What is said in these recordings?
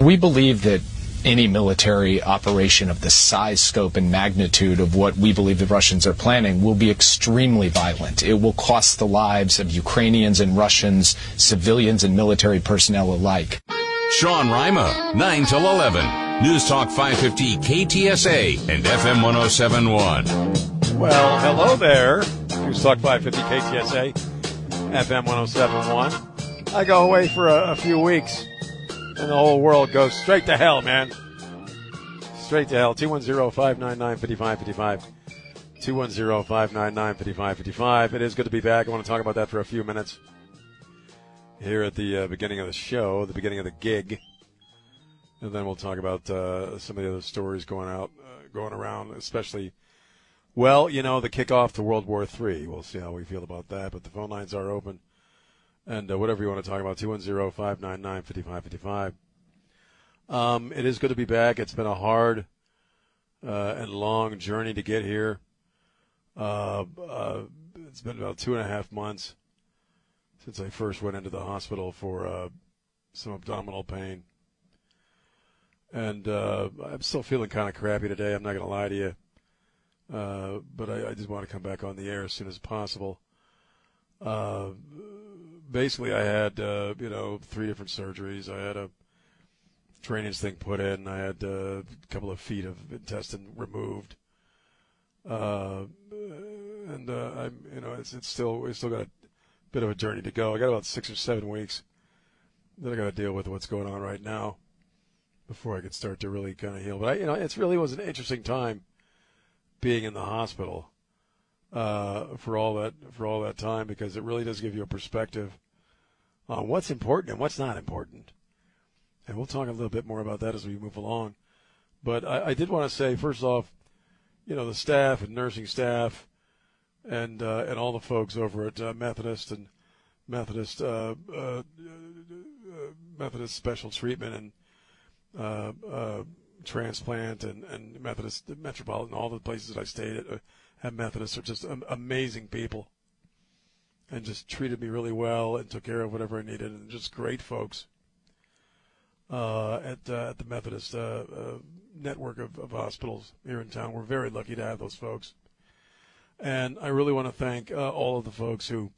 We believe that any military operation of the size, scope, and magnitude of what we believe the Russians are planning will be extremely violent. It will cost the lives of Ukrainians and Russians, civilians and military personnel alike. Sean Reimer, 9 till 11. News Talk 550 KTSA and FM 107.1. Well, hello there. News Talk 550 KTSA, FM 107.1. I go away for a few weeks. And the whole world goes straight to hell, man. Straight to hell. 210-599-5555. 210-599-5555. It is good to be back. I want to talk about that for a few minutes here at the beginning of the show, the beginning of the gig. And then we'll talk about some of the other stories going around, especially, well, you know, the kickoff to World War III. We'll see how we feel about that. But the phone lines are open. And whatever you want to talk about, 210-599-5555. It is good to be back. It's been a hard and long journey to get here. It's been about 2.5 months since I first went into the hospital for some abdominal pain. And I'm still feeling kind of crappy today. I'm not going to lie to you. But I just want to come back on the air as soon as possible. Basically, I had, 3 different surgeries. I had a drainage thing put in. I had a couple of feet of intestine removed. It's still got a bit of a journey to go. I got about 6 or 7 weeks that I got to deal with what's going on right now before I could start to really kind of heal. But it really was an interesting time being in the hospital. For all that time, because it really does give you a perspective on what's important and what's not important. And we'll talk a little bit more about that as we move along. But I did want to say, first off, the staff and nursing staff and all the folks over at Methodist and Methodist Special Treatment and Transplant and Methodist Metropolitan, all the places that I stayed at, and Methodists are just amazing people and just treated me really well and took care of whatever I needed, and just great folks at the Methodist network of hospitals here in town. We're very lucky to have those folks. And I really want to thank all of the folks who,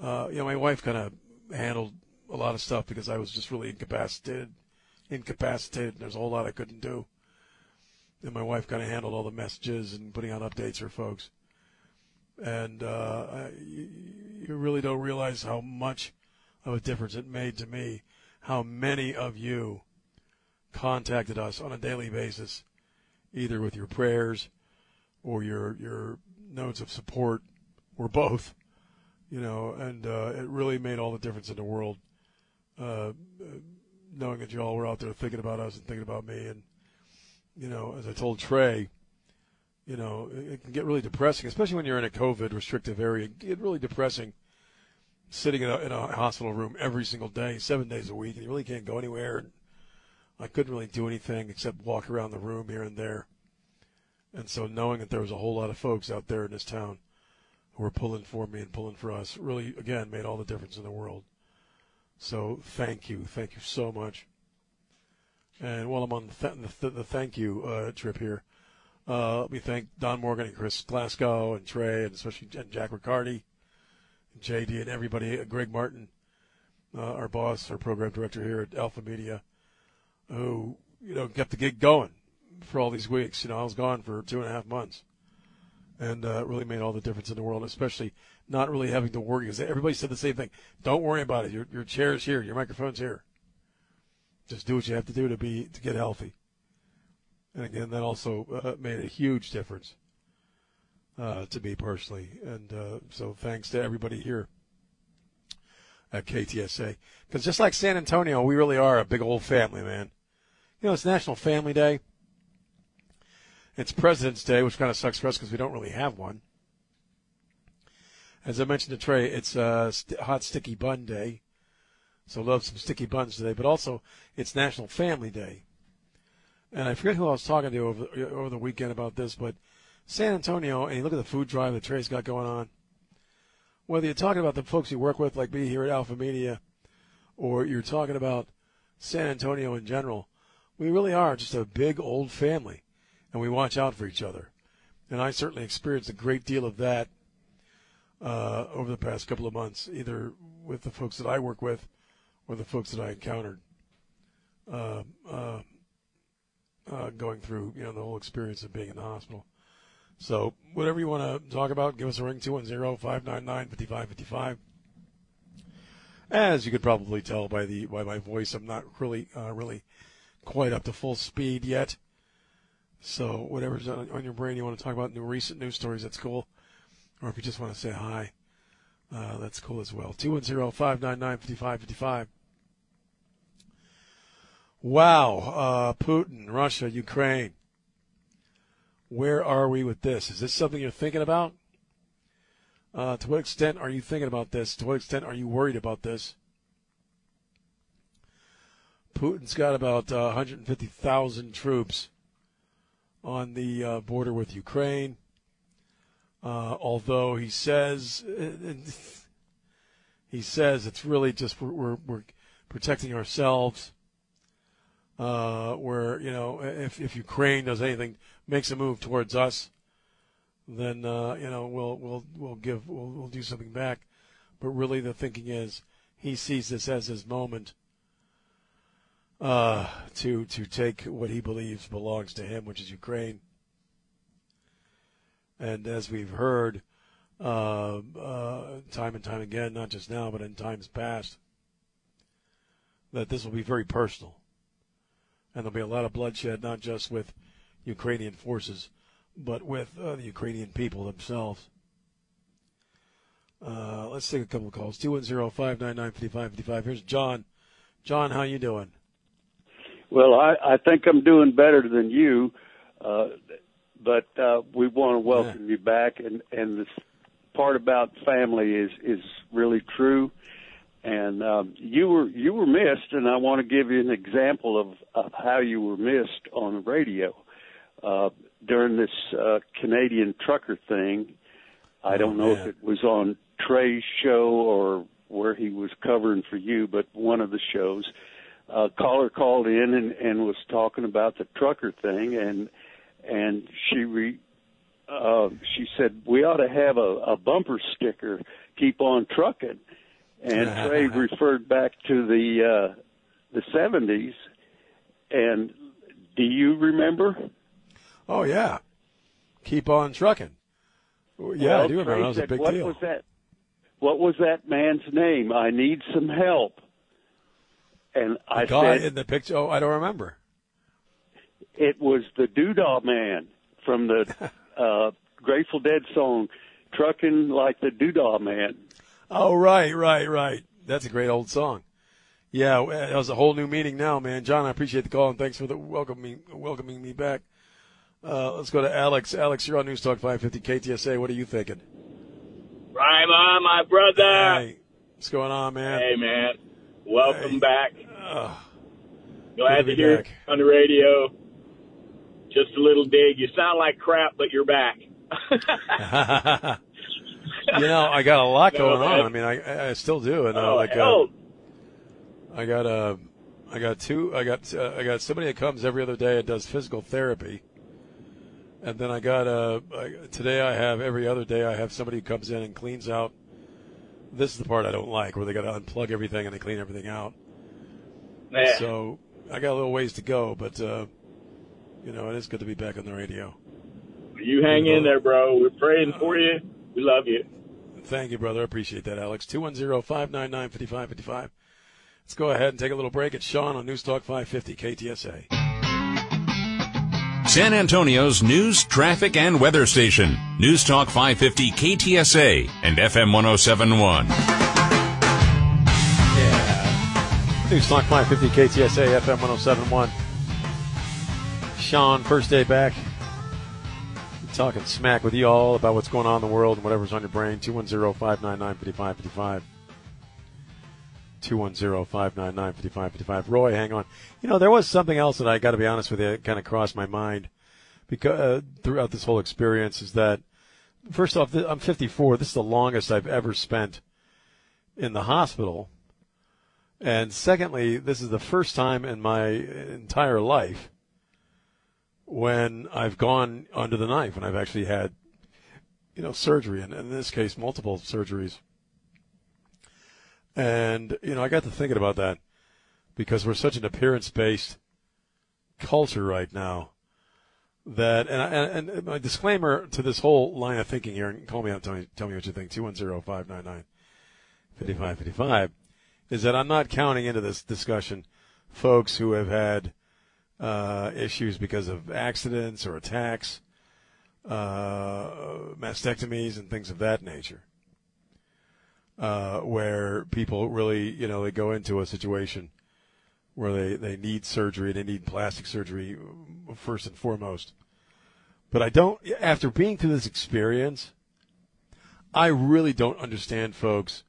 my wife kind of handled a lot of stuff because I was just really incapacitated, and there's a whole lot I couldn't do. And my wife kind of handled all the messages and putting out updates for folks. And you really don't realize how much of a difference it made to me, how many of you contacted us on a daily basis, either with your prayers or your notes of support or both, and it really made all the difference in the world, knowing that you all were out there thinking about us and thinking about me. And as I told Trey, it can get really depressing, especially when you're in a COVID restrictive area. It can get really depressing sitting in a hospital room every single day, 7 days a week, and you really can't go anywhere. And I couldn't really do anything except walk around the room here and there. And so knowing that there was a whole lot of folks out there in this town who were pulling for me and pulling for us really, again, made all the difference in the world. So thank you. Thank you so much. And while I'm on the thank you trip here, let me thank Don Morgan and Chris Glasgow and Trey and especially Jack Riccardi, and J.D. and everybody, Greg Martin, our boss, our program director here at Alpha Media, who, kept the gig going for all these weeks. I was gone for 2.5 months, and it really made all the difference in the world, especially not really having to worry, because everybody said the same thing. Don't worry about it. Your chair's here. Your microphone's here. Just do what you have to do to get healthy. And again, that also made a huge difference to me personally. And so thanks to everybody here at KTSA. Because just like San Antonio, we really are a big old family, man. You know, it's National Family Day. It's President's Day, which kind of sucks for us because we don't really have one. As I mentioned to Trey, it's Hot Sticky Bun Day. So love some sticky buns today. But also, it's National Family Day. And I forget who I was talking to over the weekend about this, but San Antonio, and you look at the food drive that Trey's got going on. Whether you're talking about the folks you work with, like me here at Alpha Media, or you're talking about San Antonio in general, we really are just a big old family, and we watch out for each other. And I certainly experienced a great deal of that over the past couple of months, either with the folks that I work with or the folks that I encountered going through, you know, the whole experience of being in the hospital. So whatever you want to talk about, give us a ring, 210-599-5555. As you could probably tell by my voice, I'm not really quite up to full speed yet. So whatever's on your brain, you want to talk about recent news stories, that's cool. Or if you just want to say hi, that's cool as well. 210-599-5555. Wow, Putin, Russia, Ukraine. Where are we with this? Is this something you're thinking about? To what extent are you thinking about this? To what extent are you worried about this? Putin's got about 150,000 troops on the border with Ukraine. Although he says it's really just we're protecting ourselves. Where, you know, if Ukraine does anything, makes a move towards us, then you know, we'll do something back. But really, the thinking is he sees this as his moment to take what he believes belongs to him, which is Ukraine. And as we've heard time and time again, not just now but in times past, that this will be very personal, and there'll be a lot of bloodshed, not just with Ukrainian forces, but with the Ukrainian people themselves. Let's take a couple of calls. 210-599-5555. Here's John. John, how you doing? Well, I think I'm doing better than you, but we want to welcome you back. And this part about family is really true. And you were missed, and I want to give you an example of how you were missed on the radio. During this Canadian trucker thing, I don't know if it was on Trey's show or where he was covering for you, but one of the shows, a caller called in and was talking about the trucker thing, and she said, we ought to have a bumper sticker, keep on trucking. And Trey referred back to the 70s, and do you remember? Oh, yeah. Keep on trucking. Yeah, well, I do remember. That was a big deal. What was that man's name? I need some help. And I said... The guy in the picture? Oh, I don't remember. It was the Doodah Man from the Grateful Dead song, Trucking Like the Doodah Man. Oh, right. That's a great old song. Yeah, that was a whole new meaning now, man. John, I appreciate the call, and thanks for welcoming me back. Let's go to Alex. Alex, you're on News Talk 550 KTSA. What are you thinking? Right on, my brother. Hey, what's going on, man? Hey, man. Welcome back. Glad to hear you on the radio. Just a little dig. You sound like crap, but you're back. You know, I got a lot going on. I mean, I still do, and I got somebody that comes every other day and does physical therapy, and then I got today I have every other day I have somebody who comes in and cleans out. This is the part I don't like, where they got to unplug everything and they clean everything out. Yeah. So I got a little ways to go, but you know, it is good to be back on the radio. You hang in there, bro. We're praying for you. We love you. Thank you, brother. I appreciate that, Alex. 210-599-5555. Let's go ahead and take a little break. It's Sean on News Talk 550 KTSA. San Antonio's news, traffic, and weather station. News Talk 550 KTSA and FM 1071. Yeah. News Talk 550 KTSA, FM 1071. Sean, first day back. Talking smack with you all about what's going on in the world and whatever's on your brain. 210-599-5555. 210-599-5555. Roy, hang on. You know, there was something else that I got to be honest with you, it kind of crossed my mind because throughout this whole experience is that, first off, I'm 54. This is the longest I've ever spent in the hospital. And secondly, this is the first time in my entire life when I've gone under the knife, when I've actually had, you know, surgery, and in this case, multiple surgeries. And, you know, I got to thinking about that because we're such an appearance-based culture right now that, and my disclaimer to this whole line of thinking here, and call me out, tell me what you think, 210-599-5555, is that I'm not counting into this discussion folks who have had issues because of accidents or attacks, mastectomies and things of that nature, where people really, you know, they go into a situation where they need surgery, they need plastic surgery first and foremost. But I don't, after being through this experience, I really don't understand folks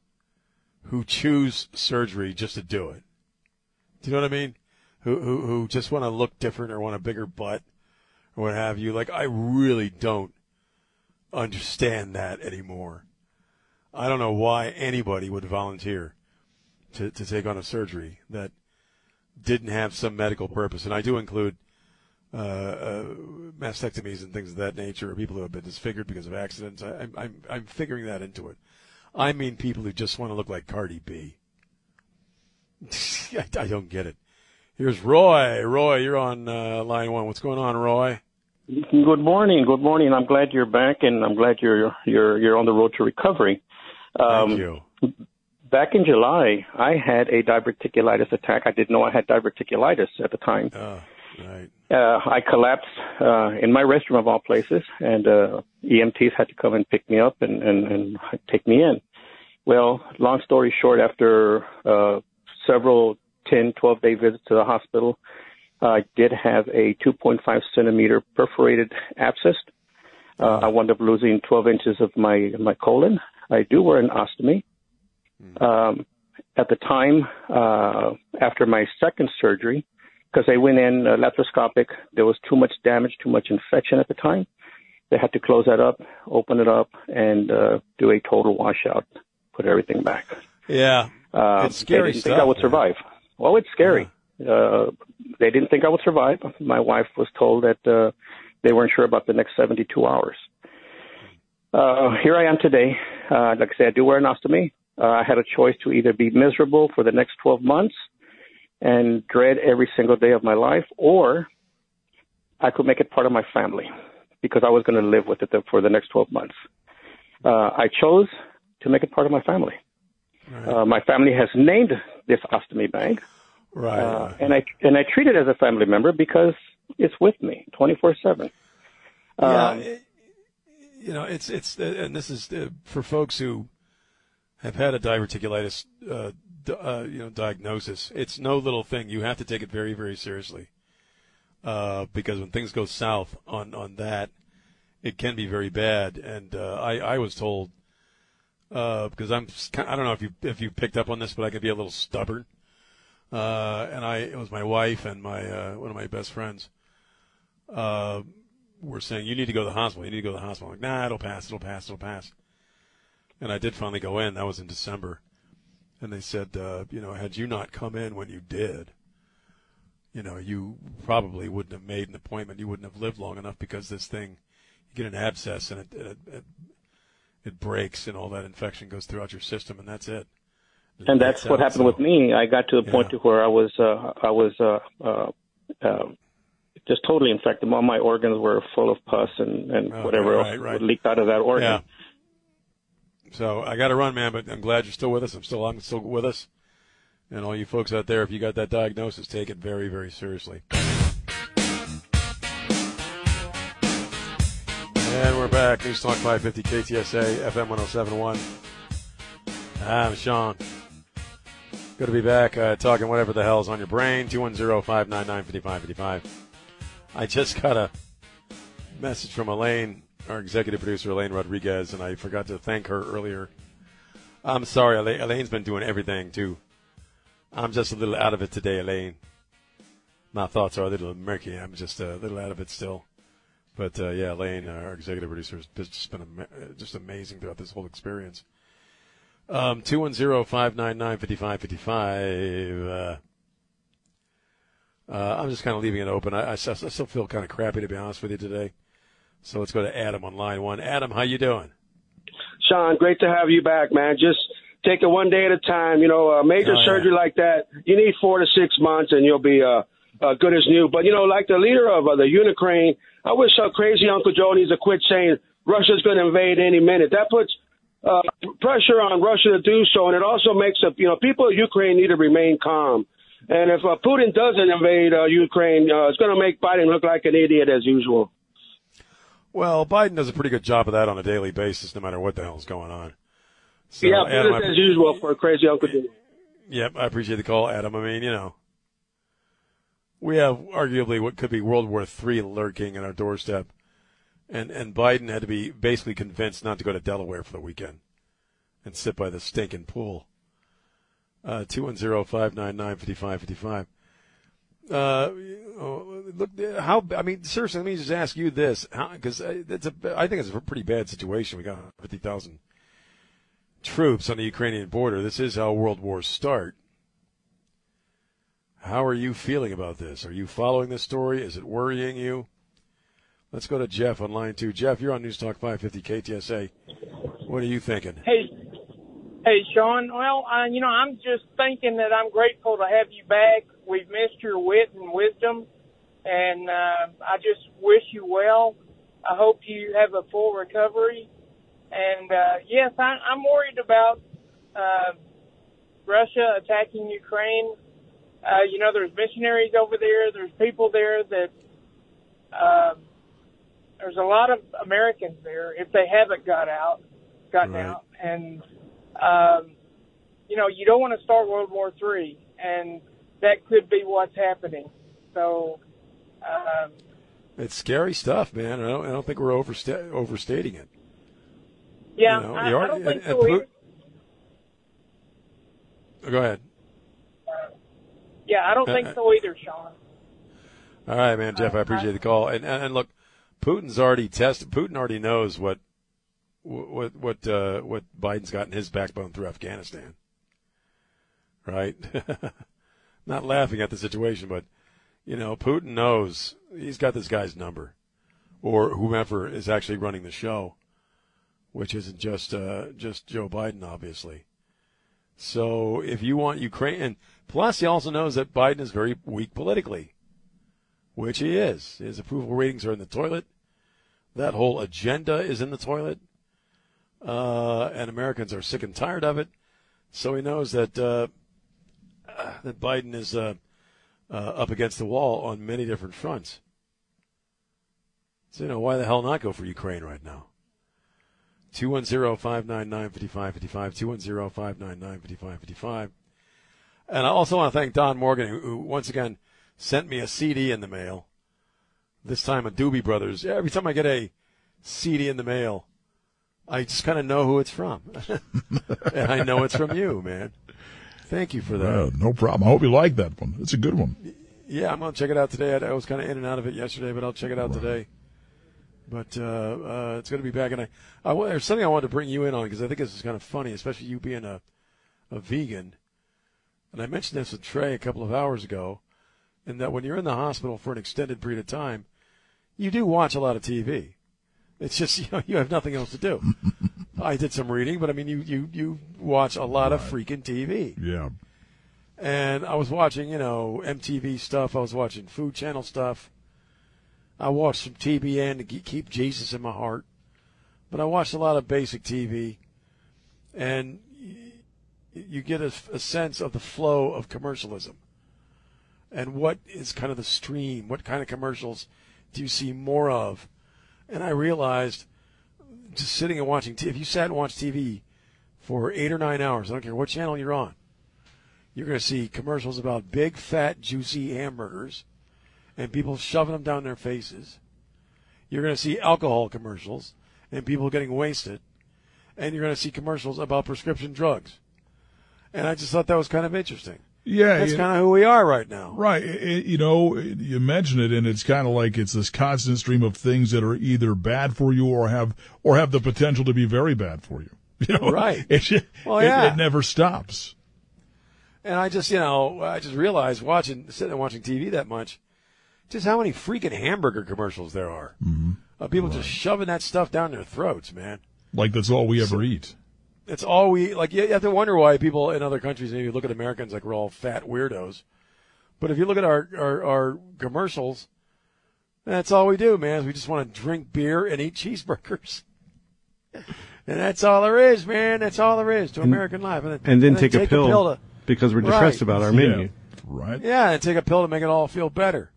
who choose surgery just to do it. Do you know what I mean? Who just want to look different or want a bigger butt or what have you. Like, I really don't understand that anymore. I don't know why anybody would volunteer to take on a surgery that didn't have some medical purpose. And I do include mastectomies and things of that nature, or people who have been disfigured because of accidents. I'm figuring that into it. I mean people who just want to look like Cardi B. I don't get it. Here's Roy. Roy, you're on line one. What's going on, Roy? Good morning. Good morning. I'm glad you're back, and I'm glad you're on the road to recovery. Thank you. Back in July, I had a diverticulitis attack. I didn't know I had diverticulitis at the time. Right. I collapsed in my restroom of all places, and EMTs had to come and pick me up and take me in. Well, long story short, after several 10, 12-day visits to the hospital, I did have a 2.5-centimeter perforated abscess. I wound up losing 12 inches of my colon. I do wear an ostomy. At the time, after my second surgery, because I went in laparoscopic, there was too much damage, too much infection at the time. They had to close that up, open it up, and do a total washout, put everything back. Yeah, it's scary stuff. They didn't think I would survive. Well, it's scary. Yeah. They didn't think I would survive. My wife was told that they weren't sure about the next 72 hours. Here I am today. Like I said, I do wear an ostomy. I had a choice to either be miserable for the next 12 months and dread every single day of my life, or I could make it part of my family because I was going to live with it for the next 12 months. I chose to make it part of my family. Right. My family has named this ostomy bag, right? And I treat it as a family member because it's with me 24/7. You know, it's and this is for folks who have had a diverticulitis, you know, diagnosis. It's no little thing. You have to take it very, very seriously because when things go south on that, it can be very bad. And I was told. Because I don't know if you picked up on this, but I can be a little stubborn. It was my wife and my one of my best friends were saying, "You need to go to the hospital. You need to go to the hospital." I'm like, "Nah, it'll pass. It'll pass. It'll pass." And I did finally go in. That was in December, and they said, "You know, had you not come in when you did, you know, you probably wouldn't have made an appointment. You wouldn't have lived long enough because this thing, you get an abscess and it breaks and all that infection goes throughout your system, and that's it." And that's what happened with me. I got to a point to where I was just totally infected. All my organs were full of pus and whatever else leaked out of that organ. Yeah. So I got to run, man, but I'm glad you're still with us. I'm still with us. And all you folks out there, if you got that diagnosis, take it very, very seriously. And we're back. News Talk 550 KTSA FM 1071. I'm Sean. Good to be back talking whatever the hell's on your brain. 210-599-5555. I just got a message from Elaine, our executive producer, Elaine Rodriguez, and I forgot to thank her earlier. I'm sorry, Elaine's been doing everything, too. I'm just a little out of it today, Elaine. My thoughts are a little murky. I'm just a little out of it still. But, yeah, Elaine, our executive producer, has just been just amazing throughout this whole experience. 210-599-5555. I'm just kind of leaving it open. I still feel kind of crappy, to be honest with you, today. So let's go to Adam on line one. Adam, how you doing? Sean, great to have you back, man. Just take it one day at a time. You know, a major surgery like that, you need 4 to 6 months, and you'll be good as new. But, you know, like the leader of the Ukraine, I wish crazy Uncle Joe needs to quit saying Russia's going to invade any minute. That puts pressure on Russia to do so, and it also makes up, you know, people of Ukraine need to remain calm. And if Putin doesn't invade Ukraine, it's going to make Biden look like an idiot as usual. Well, Biden does a pretty good job of that on a daily basis, no matter what the hell's going on. So, yeah, Adam, business as usual for crazy Uncle Joe. Yep, I appreciate the call, Adam. I mean, you know, we have arguably what could be World War III lurking at our doorstep, and Biden had to be basically convinced not to go to Delaware for the weekend and sit by the stinking pool. 210-599-5555. Look, I mean, seriously, let me just ask you this, because I think it's a pretty bad situation. We got 50,000 troops on the Ukrainian border. This is how world wars start. How are you feeling about this? Are you following this story? Is it worrying you? Let's go to Jeff on line two. Jeff, you're on News Talk 550 KTSA. What are you thinking? Hey, Sean. Well, you know, I'm just thinking that I'm grateful to have you back. We've missed your wit and wisdom, and I just wish you well. I hope you have a full recovery. And, yes, I'm worried about Russia attacking Ukraine. You know, there's missionaries over there. There's people there that there's a lot of Americans there, if they haven't gotten right out. And, you know, you don't want to start World War III, and that could be what's happening. So it's scary stuff, man. I don't think we're overstating it. Yeah, you know, I don't think so either. Go ahead. Yeah, I don't think so either, Sean. All right, man, Jeff, I appreciate the call. And look, Putin's already tested. Putin already knows what Biden's got in his backbone through Afghanistan, right? Not laughing at the situation, but, you know, Putin knows he's got this guy's number, or whomever is actually running the show, which isn't just Joe Biden, obviously. So if you want Ukraine, and plus he also knows that Biden is very weak politically, which he is. His approval ratings are in the toilet. That whole agenda is in the toilet. And Americans are sick and tired of it. So he knows that that Biden is up against the wall on many different fronts. So, you know, why the hell not go for Ukraine right now? 210-599-5555, 210-599-5555. And I also want to thank Don Morgan, who once again sent me a CD in the mail, this time a Doobie Brothers. Every time I get a CD in the mail, I just kind of know who it's from. And I know it's from you, man. Thank you for that. Yeah, no problem. I hope you like that one. It's a good one. Yeah, I'm going to check it out today. I was kind of in and out of it yesterday, but I'll check it out today. But it's going to be back. And there's something I wanted to bring you in on, because I think this is kind of funny, especially you being a vegan. And I mentioned this with Trey a couple of hours ago, and that when you're in the hospital for an extended period of time, you do watch a lot of TV. It's just, you know, you have nothing else to do. I did some reading, but I mean, you watch a lot of freaking TV. Yeah. And I was watching, you know, MTV stuff. I was watching Food Channel stuff. I watched some TBN to keep Jesus in my heart. But I watched a lot of basic TV. And you get a sense of the flow of commercialism. And what is kind of the stream? What kind of commercials do you see more of? And I realized, just sitting and watching TV, if you sat and watched TV for 8 or 9 hours, I don't care what channel you're on, you're going to see commercials about big, fat, juicy hamburgers and people shoving them down their faces. You're going to see alcohol commercials and people getting wasted. And you're going to see commercials about prescription drugs. And I just thought that was kind of interesting. Yeah. That's kind of who we are right now. Right. You mention it, and it's kind of like it's this constant stream of things that are either bad for you or have the potential to be very bad for you. Right. It never stops. And I just, realized sitting and watching TV that much, just how many freaking hamburger commercials there are. Mm-hmm. People just shoving that stuff down their throats, man. Like that's all we ever eat. It's all we like. You have to wonder why people in other countries maybe look at Americans like we're all fat weirdos. But if you look at our commercials, that's all we do, man. Is we just want to drink beer and eat cheeseburgers. And that's all there is, man. That's all there is to American life. And then take a pill because we're depressed about our menu. Yeah. Right. Yeah, and take a pill to make it all feel better.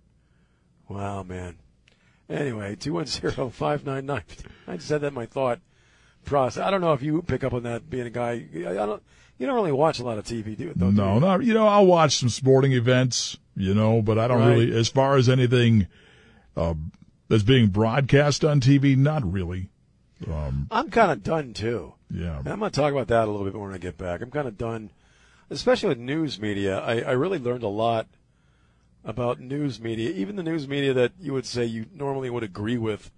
Wow, man. Anyway, 210-599. I just had that in my thought process. I don't know if you pick up on that being a guy. You don't really watch a lot of TV, do you? No, not. I'll watch some sporting events, but I don't really. As far as anything that's being broadcast on TV, not really. I'm kind of done too. Yeah, and I'm going to talk about that a little bit more when I get back. I'm kind of done, especially with news media. I really learned a lot about news media, even the news media that you would say you normally would agree with,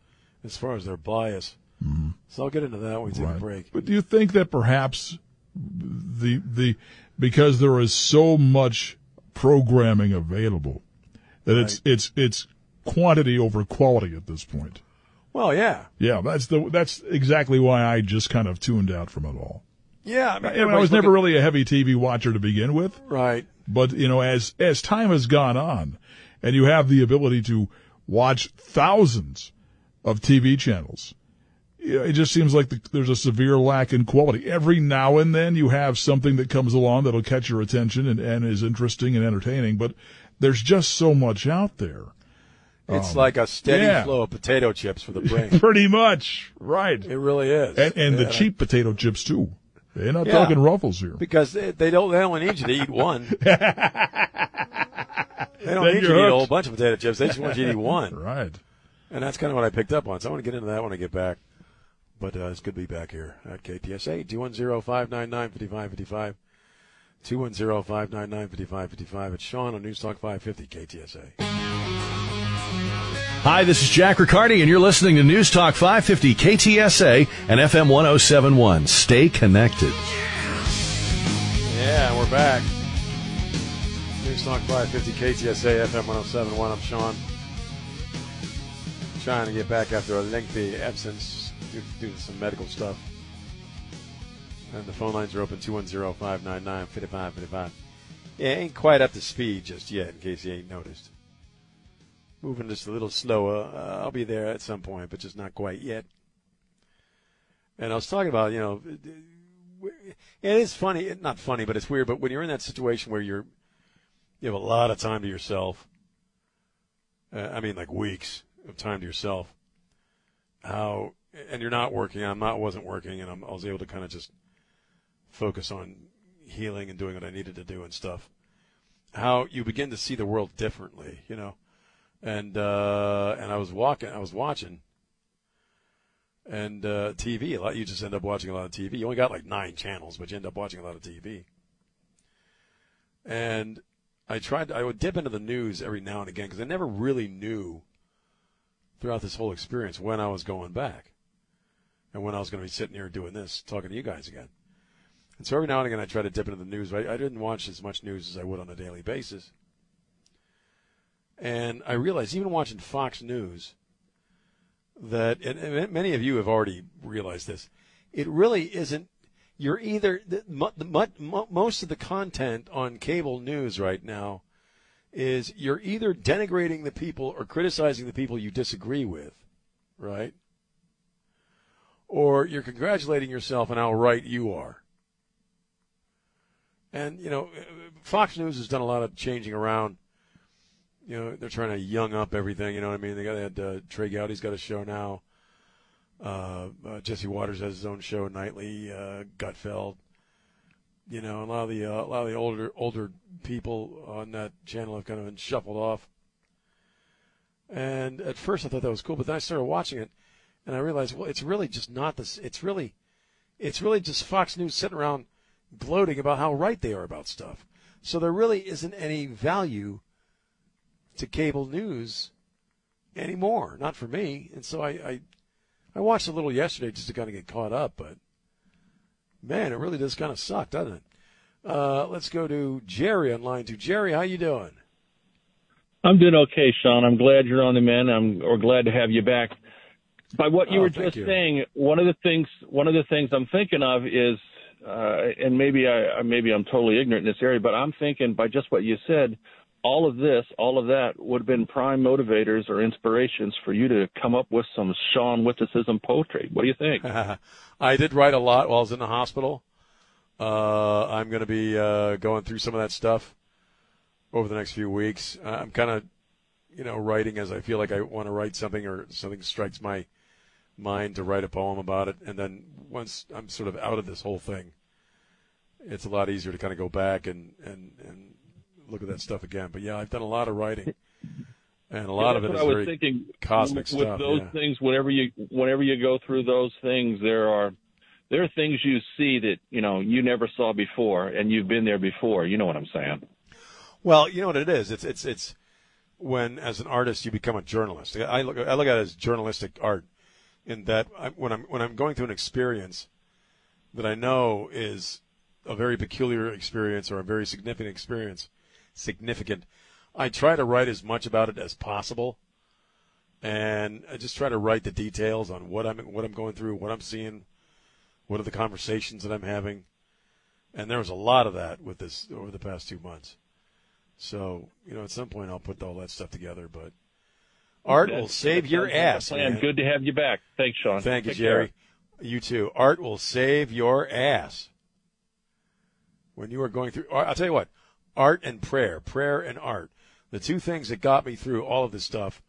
as far as their bias. Mm-hmm. So I'll get into that when we take a break. But do you think that perhaps the because there is so much programming available that it's quantity over quality at this point? Well, yeah. Yeah, that's exactly why I just kind of tuned out from it all. Yeah. I was never really a heavy TV watcher to begin with. Right. But, as time has gone on and you have the ability to watch thousands of TV channels, it just seems like there's a severe lack in quality. Every now and then you have something that comes along that'll catch your attention and is interesting and entertaining, but there's just so much out there. It's like a steady flow of potato chips for the brain. Pretty much. Right. It really is. And the cheap potato chips, too. They're not talking Ruffles here. Because they only need you to eat one. They don't need you to eat a whole bunch of potato chips. They just want you to eat one. Right. And that's kind of what I picked up on. So I want to get into that when I get back. But it's good to be back here at KTSA. 210-599-5555. 210-599-5555. It's Sean on News Talk 550 KTSA. Hi, this is Jack Riccardi, and you're listening to News Talk 550 KTSA and FM 1071. Stay connected. Yeah, we're back. News Talk 550 KTSA, FM 1071. I'm Sean. Trying to get back after a lengthy absence due to some medical stuff. And the phone lines are open, 210-599-5555. Yeah, ain't quite up to speed just yet, in case you ain't noticed. Moving just a little slower. I'll be there at some point, but just not quite yet. And I was talking about, it is funny, not funny, but it's weird. But when you're in that situation where you have a lot of time to yourself, like weeks of time to yourself, and you're not working, wasn't working, and I was able to kind of just focus on healing and doing what I needed to do and stuff, how you begin to see the world differently, And I was watching, and TV. You just end up watching a lot of TV. You only got like 9 channels, but you end up watching a lot of TV. And I would dip into the news every now and again because I never really knew throughout this whole experience when I was going back and when I was going to be sitting here doing this, talking to you guys again. And so every now and again I try to dip into the news, but I didn't watch as much news as I would on a daily basis. And I realized, even watching Fox News, that, and many of you have already realized this, it really isn't, you're either, most of the content on cable news right now is you're either denigrating the people or criticizing the people you disagree with, right? Or you're congratulating yourself on how right you are. And, Fox News has done a lot of changing around. They're trying to young up everything, you know what I mean? They had Trey Gowdy's got a show now. Jesse Waters has his own show nightly. Gutfeld, a lot of the older people on that channel have kind of been shuffled off. And at first I thought that was cool, but then I started watching it, and I realized, well, it's really just not this. It's really just Fox News sitting around gloating about how right they are about stuff. So there really isn't any value to cable news anymore, not for me. And so I watched a little yesterday just to kind of get caught up, but man, it really does kind of suck, doesn't it? Let's go to Jerry on line 2. Jerry, how you doing? I'm doing okay, Sean. I'm glad you're on the mend. We're glad to have you back. By what you were just saying, one of the things I'm thinking of is, and maybe I'm totally ignorant in this area, but I'm thinking by just what you said, all of this, all of that would have been prime motivators or inspirations for you to come up with some Sean witticism poetry. What do you think? I did write a lot while I was in the hospital. I'm going to be going through some of that stuff over the next few weeks. I'm kind of, writing as I feel like I want to write something, or something strikes my mind to write a poem about it. And then once I'm sort of out of this whole thing, it's a lot easier to kind of go back and look at that stuff again. But yeah, I've done a lot of writing, and a lot of it is very cosmic stuff. With those things, whenever you go through those things, there are things you see that, you never saw before, and you've been there before. You know what I'm saying? Well, you know what it is. It's when, as an artist, you become a journalist. I look at it as journalistic art, in that when I'm going through an experience that I know is a very peculiar experience or a very significant experience, I try to write as much about it as possible, and I just try to write the details on what I'm going through, what I'm seeing. What are the conversations that I'm having? And there was a lot of that with this over the past 2 months. So, at some point I'll put all that stuff together. But art will save your ass, man. Good to have you back. Thanks, Sean. Thank you, Jerry. You too. Art will save your ass. When you are going through, I'll tell you what, art and prayer and art. The two things that got me through all of this stuff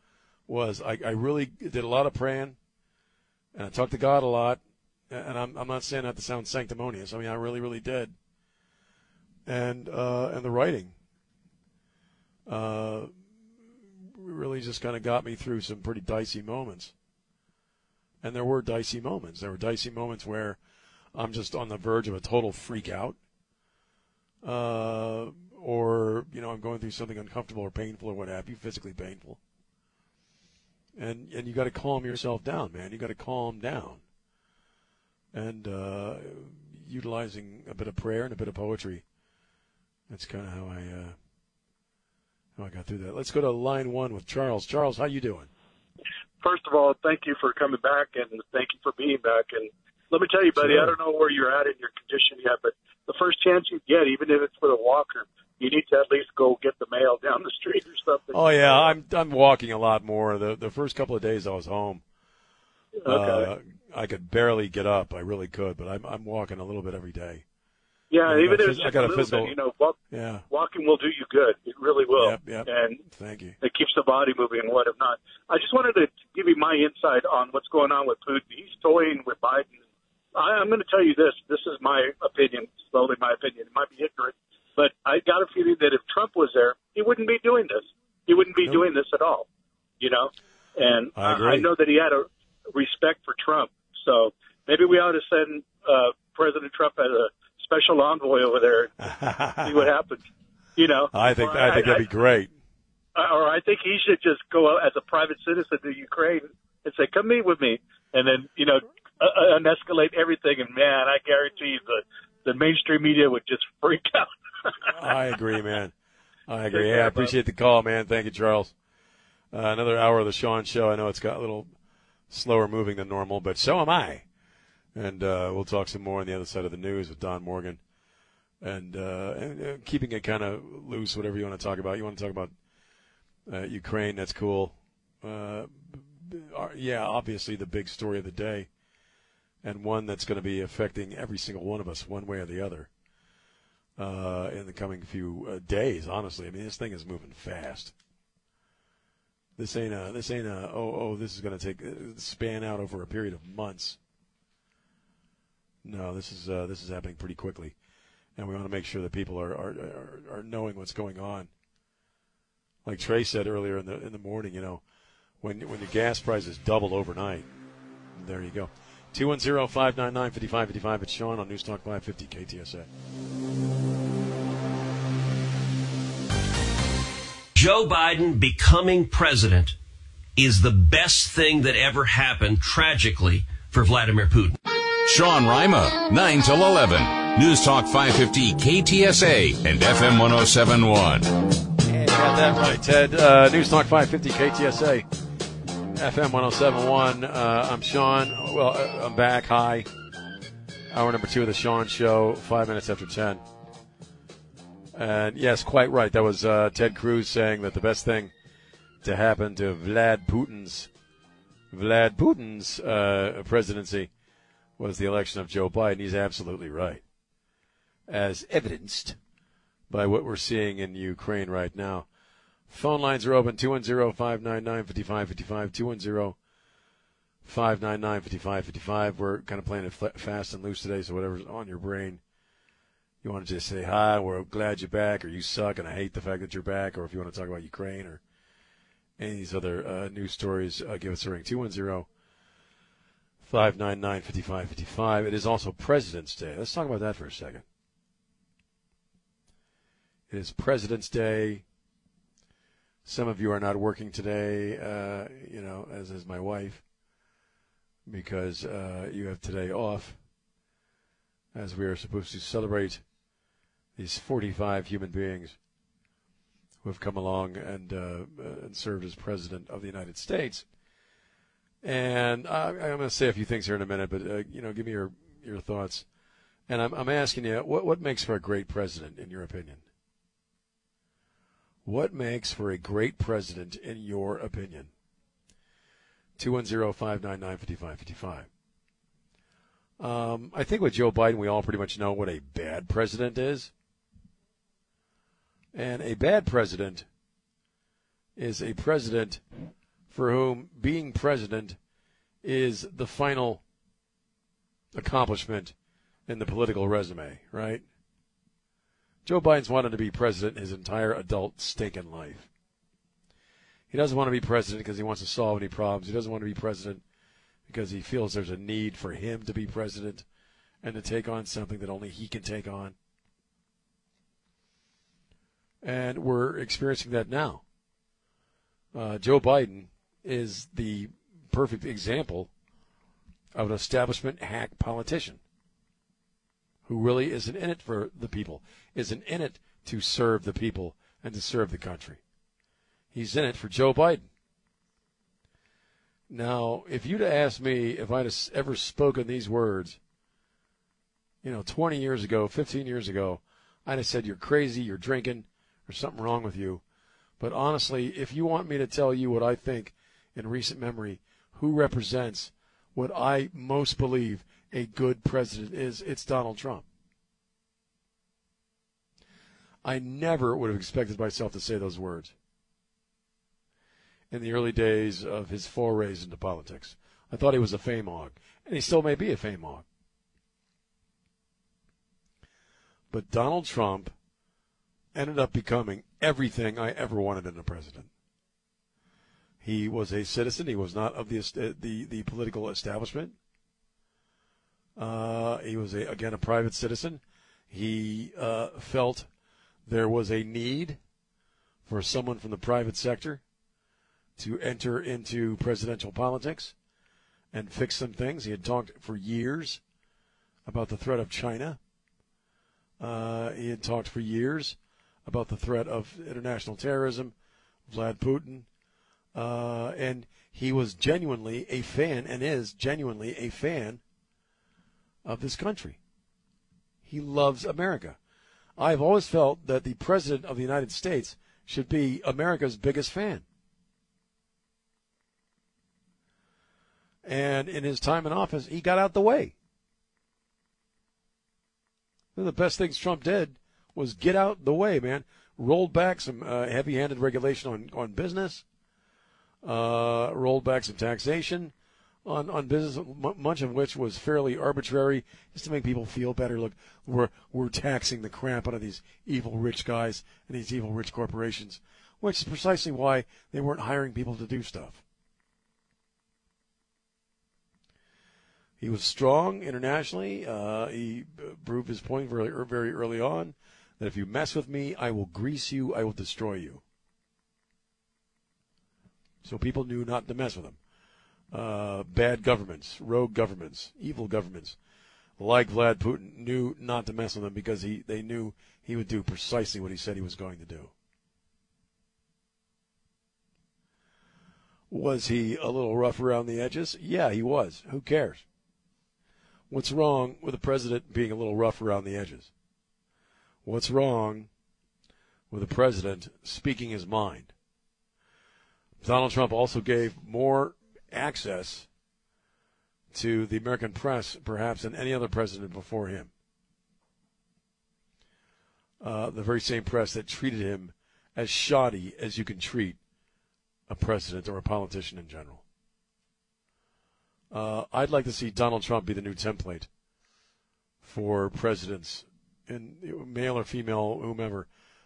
was I really did a lot of praying, and I talked to God a lot. And I'm not saying that to sound sanctimonious. I mean, I really, really did. And the writing really just kind of got me through some pretty dicey moments. And there were dicey moments. There were dicey moments where I'm just on the verge of a total freak out. Or, I'm going through something uncomfortable or painful or what have you, physically painful. And you got to calm yourself down, man. You got to calm down. And utilizing a bit of prayer and a bit of poetry, that's kind of how I got through that. Let's go to line 1 with Charles. Charles, how you doing? First of all, thank you for coming back, and thank you for being back. And let me tell you, buddy, sure. I don't know where you're at in your condition yet, but the first chance you get, even if it's with a walker, you need to at least go get the mail down the street or something. Oh yeah, I'm walking a lot more. The first couple of days I was home. Okay. I could barely get up. I really could, but I'm walking a little bit every day. Yeah, even if it's just a little bit, walking will do you good. It really will. Yep. And thank you. It keeps the body moving and what if not. I just wanted to give you my insight on what's going on with Putin. He's toying with Biden. I'm going to tell you this. This is my opinion, slowly my opinion. It might be ignorant, but I got a feeling that if Trump was there, he wouldn't be doing this. He wouldn't be doing this at all, And I know that he had a respect for Trump. So maybe we ought to send President Trump as a special envoy over there and see what happens. I think that'd be great. Or I think he should just go as a private citizen to Ukraine and say, come meet with me. And then, escalate everything. And, man, I guarantee you the mainstream media would just freak out. I agree, man. I agree. Yeah, I appreciate the call, man. Thank you, Charles. Another hour of the Sean Show. I know it's got a little slower moving than normal, but so am I. And we'll talk some more on the other side of the news with Don Morgan. And keeping it kind of loose, whatever you want to talk about. You want to talk about Ukraine, that's cool. Obviously the big story of the day, and one that's going to be affecting every single one of us one way or the other in the coming few days, honestly. I mean, this thing is moving fast. This is going to span out over a period of months. No, this is happening pretty quickly. And we want to make sure that people are knowing what's going on. Like Trey said earlier in the morning, when the gas prices double overnight. There you go. 210-599-5555. It's Sean on News Talk 550 KTSA. Joe Biden becoming president is the best thing that ever happened, tragically, for Vladimir Putin. Sean Reimer, 9 till 11. News Talk 550 KTSA and FM 1071. Yeah, got that right, Ted. News Talk 550 KTSA. FM 1071. I'm Sean. Well, I'm back. Hi. Hour number 2 of the Sean Show, 5 minutes after 10. And yes, quite right. That was Ted Cruz saying that the best thing to happen to Vlad Putin's presidency was the election of Joe Biden. He's absolutely right, as evidenced by what we're seeing in Ukraine right now. Phone lines are open, 210-599-5555, 210-599-5555. We're kind of playing it fast and loose today, so whatever's on your brain, you want to just say hi, we're glad you're back, or you suck and I hate the fact that you're back, or if you want to talk about Ukraine or any of these other news stories, give us a ring, 210-599-5555. It is also President's Day. Let's talk about that for a second. It is President's Day. Some of you are not working today, you know, as is my wife, because you have today off, as we are supposed to celebrate these 45 human beings who have come along and served as President of the United States. And I'm going to say a few things here in a minute, but, you know, give me your thoughts. And I'm asking you, what makes for a great president, in your opinion? What makes for a great president, in your opinion? 210-599-5555. I think with Joe Biden, we all pretty much know what a bad president is. And a bad president is a president for whom being president is the final accomplishment in the political resume, right? Joe Biden's wanted to be president his entire adult stinking life. He doesn't want to be president because he wants to solve any problems. He doesn't want to be president because he feels there's a need for him to be president and to take on something that only he can take on. And we're experiencing that now. Joe Biden is the perfect example of an establishment hack politician who really isn't in it for the people, isn't in it to serve the people and to serve the country. He's in it for Joe Biden. Now, if you'd asked me if I'd have ever spoken these words, you know, 20 years ago, 15 years ago, I'd have said you're crazy, you're drinking, there's something wrong with you. But honestly, if you want me to tell you what I think in recent memory, who represents what I most believe a good president is, it's Donald Trump. I never would have expected myself to say those words in the early days of his forays into politics. I thought he was a fame hog, and he still may be a fame hog. But Donald Trump ended up becoming everything I ever wanted in a president. He was a citizen. He was not of the political establishment. He was, again, a private citizen. He felt there was a need for someone from the private sector to enter into presidential politics and fix some things. He had talked for years about the threat of China. He had talked for years about the threat of international terrorism, Vlad Putin. And he was genuinely a fan and is genuinely a fan of this country. He loves America. I've always felt that the President of the United States should be America's biggest fan. And in his time in office, he got out the way. One of the best things Trump did was get out the way, man. Rolled back some heavy-handed regulation on business. Rolled back some taxation on business, much of which was fairly arbitrary, just to make people feel better. Look, we're taxing the crap out of these evil rich guys and these evil rich corporations, which is precisely why they weren't hiring people to do stuff. He was strong internationally. He proved his point very, very early on that if you mess with me, I will grease you, I will destroy you. So people knew not to mess with him. Bad governments, rogue governments, evil governments like Vlad Putin knew not to mess with him because they knew he would do precisely what he said he was going to do. Was he a little rough around the edges? Yeah, he was. Who cares? What's wrong with the president being a little rough around the edges? What's wrong with the president speaking his mind? Donald Trump also gave more access to the American press, perhaps, than any other president before him. The very same press that treated him as shoddy as you can treat a president or a politician in general. I'd like to see Donald Trump be the new template for presidents, in male or female, whomever,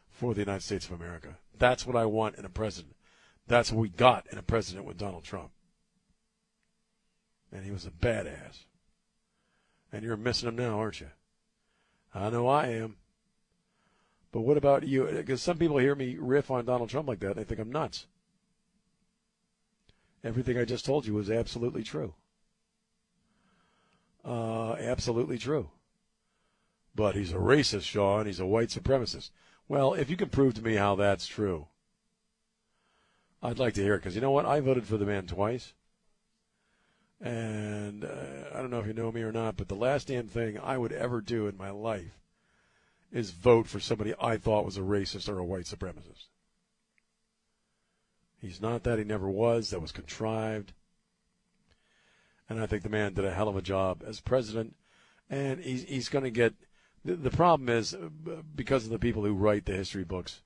for the United States of America. That's what I want in a president. That's what we got in a president with Donald Trump. And he was a badass. And you're missing him now, aren't you? I know I am. But what about you? Because some people hear me riff on Donald Trump like that, and they think I'm nuts. Everything I just told you was absolutely true. Absolutely true. But he's a racist, Sean. He's a white supremacist. Well, if you can prove to me how that's true, I'd like to hear it. Because you know what? I voted for the man twice. And I don't know if you know me or not, but the last damn thing I would ever do in my life is vote for somebody I thought was a racist or a white supremacist. He's not that. He never was. That was contrived. And I think the man did a hell of a job as president. And he's going to get – the problem is because of the people who write the history books,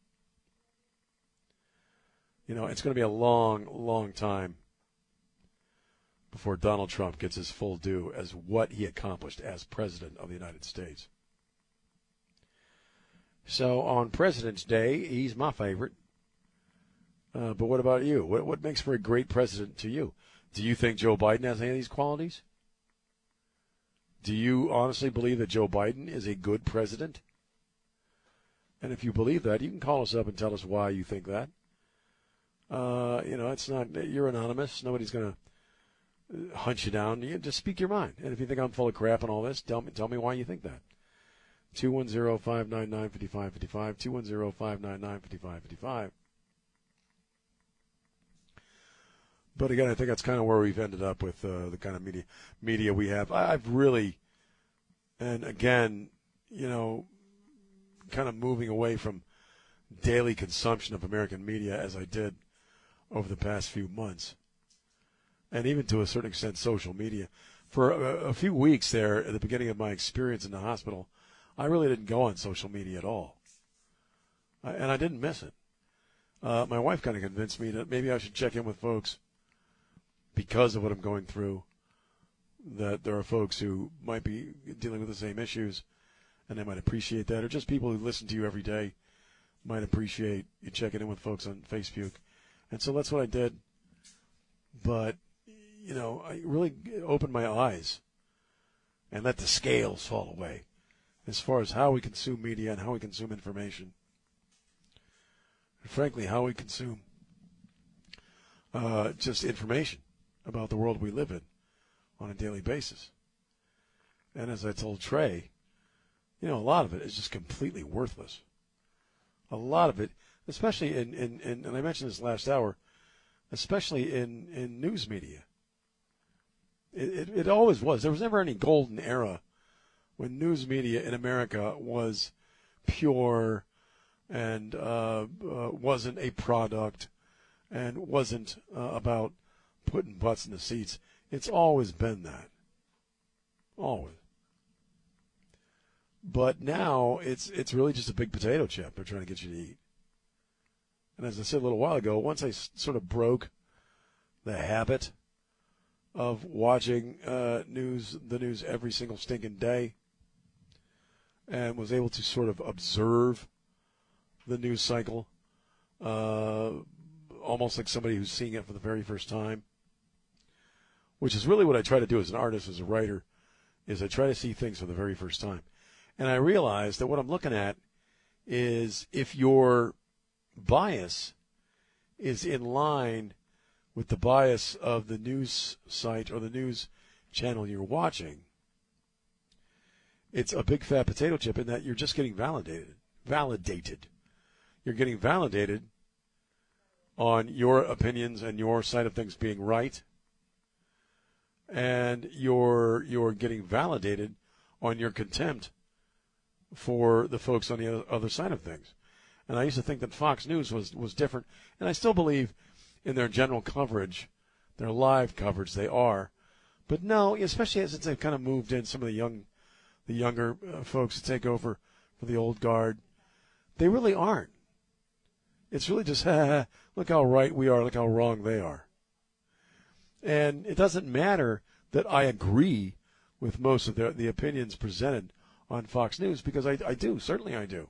you know, it's going to be a long, long time before Donald Trump gets his full due as what he accomplished as president of the United States. So on President's Day, he's my favorite. But what about you? What makes for a great president to you? Do you think Joe Biden has any of these qualities? Do you honestly believe that Joe Biden is a good president? And if you believe that, you can call us up and tell us why you think that. You know, it's not, you're anonymous. Nobody's going to hunt you down. You just speak your mind. And if you think I'm full of crap and all this, tell me why you think that. 210-599-5555, 210-599-5555. But again, I think that's kind of where we've ended up with the kind of media we have. I've really, and again, you know, kind of moving away from daily consumption of American media as I did over the past few months. And even to a certain extent, social media. For a few weeks there, at the beginning of my experience in the hospital, I really didn't go on social media at all. And I didn't miss it. My wife kind of convinced me that maybe I should check in with folks because of what I'm going through, that there are folks who might be dealing with the same issues, and they might appreciate that. Or just people who listen to you every day might appreciate you checking in with folks on Facebook. And so that's what I did. But you know, I really opened my eyes and let the scales fall away as far as how we consume media and how we consume information. And frankly, how we consume just information about the world we live in on a daily basis. And as I told Trey, you know, a lot of it is just completely worthless. A lot of it, especially in and I mentioned this last hour, especially in news media. It always was. There was never any golden era when news media in America was pure and wasn't a product and wasn't about putting butts in the seats. It's always been that. Always. But now it's really just a big potato chip they're trying to get you to eat. And as I said a little while ago, once I sort of broke the habit of watching the news every single stinking day, and was able to sort of observe the news cycle, almost like somebody who's seeing it for the very first time, which is really what I try to do as an artist, as a writer, is I try to see things for the very first time. And I realize that what I'm looking at is if your bias is in line with the bias of the news site or the news channel you're watching, it's a big fat potato chip in that you're just getting validated. You're getting validated on your opinions and your side of things being right, and you're getting validated on your contempt for the folks on the other side of things. And I used to think that Fox News was different, and I still believe in their general coverage, their live coverage, they are. But no, especially since they've kind of moved in some of the younger folks to take over for the old guard, they really aren't. It's really just, look how right we are, look how wrong they are. And it doesn't matter that I agree with most of the opinions presented on Fox News, because I do, certainly I do.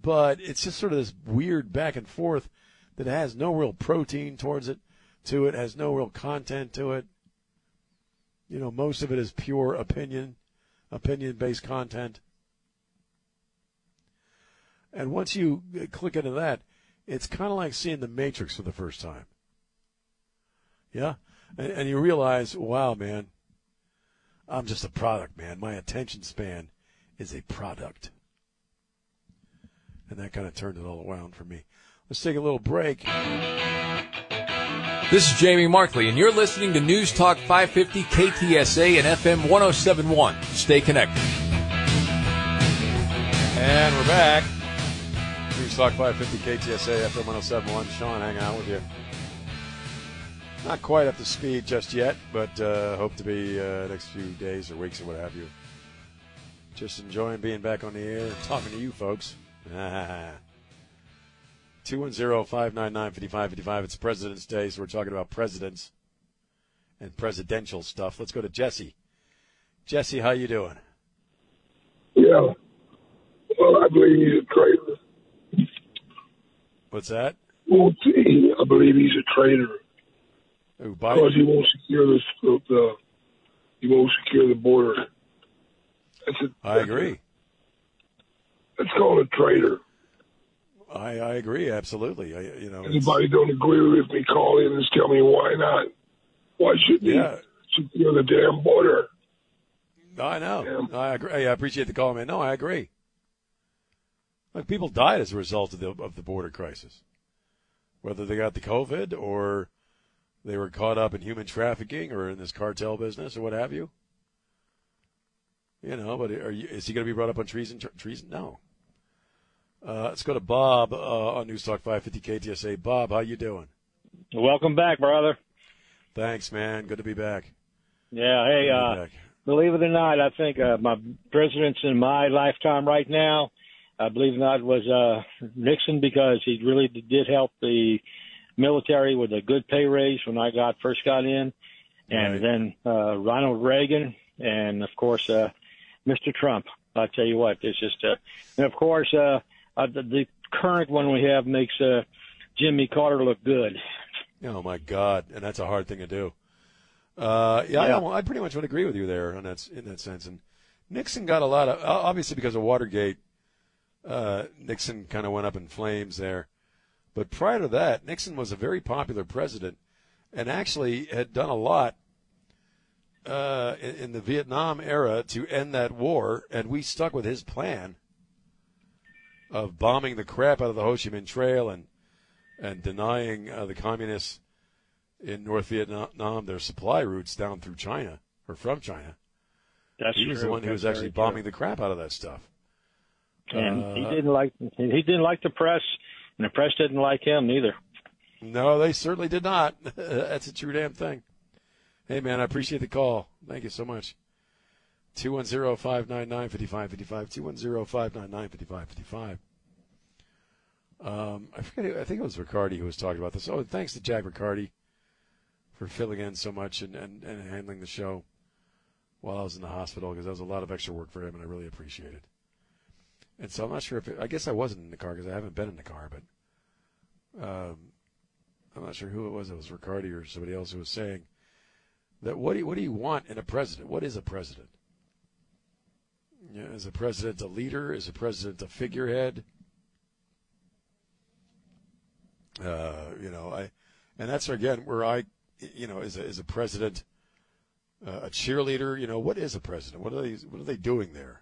But it's just sort of this weird back and forth that has no real protein to it, has no real content to it. You know, most of it is pure opinion-based content. And once you click into that, it's kind of like seeing The Matrix for the first time. Yeah? And you realize, wow, man, I'm just a product, man. My attention span is a product. And that kind of turned it all around for me. Let's take a little break. This is Jamie Markley, and you're listening to News Talk 550 KTSA and FM 1071. Stay connected. And we're back. News Talk 550 KTSA, FM 1071. Sean, hanging out with you. Not quite up to speed just yet, but hope to be next few days or weeks or what have you. Just enjoying being back on the air and talking to you folks. 210-599-5555. It's President's Day, so we're talking about presidents and presidential stuff. Let's go to Jesse. Jesse, how you doing? Yeah. Well, I believe he's a traitor. What's that? Well, I believe he's a traitor. Ooh, Biden? Because he won't secure the border. I agree. It's called a traitor. I agree, absolutely. Anybody don't agree with me, call in and just tell me why not. Why shouldn't he secure the damn border? I know. I agree. I appreciate the call, man. No, I agree. Like, people died as a result of the border crisis, whether they got the COVID or they were caught up in human trafficking or in this cartel business or what have you. You know, but is he going to be brought up on treason? No. Let's go to Bob on News Talk 550 KTSA. Bob, how you doing? Welcome back, brother. Thanks, man. Good to be back. Yeah, hey, believe it or not, I think my presidents in my lifetime right now, I believe it or not, was Nixon, because he really did help the military with a good pay raise when I first got in. And right. Then Ronald Reagan and, of course, Mr. Trump. I'll tell you what, it's just – and, of course, the current one we have makes Jimmy Carter look good. Oh, my God, and that's a hard thing to do. I pretty much would agree with you there in that sense. And Nixon got a lot of – obviously because of Watergate, Nixon kind of went up in flames there. But prior to that, Nixon was a very popular president and actually had done a lot in the Vietnam era to end that war, and we stuck with his plan of bombing the crap out of the Ho Chi Minh Trail and denying the communists in North Vietnam their supply routes down through China or from China. He was the one who was actually bombing the crap out of that stuff. And he didn't like the press, and the press didn't like him either. No, they certainly did not. That's a true damn thing. Hey, man, I appreciate the call. Thank you so much. 210-599-5555. 210-599-5555. I think it was Riccardi who was talking about this. Oh, thanks to Jack Riccardi for filling in so much and handling the show while I was in the hospital, because that was a lot of extra work for him, and I really appreciate it. And so I'm not sure I guess I wasn't in the car because I haven't been in the car, but I'm not sure who it was Riccardi or somebody else who was saying that what do you want in a president? What is a president? You know, is a president a leader? Is a president a figurehead? And that's again where is a president a cheerleader? You know, what is a president? What are they doing there?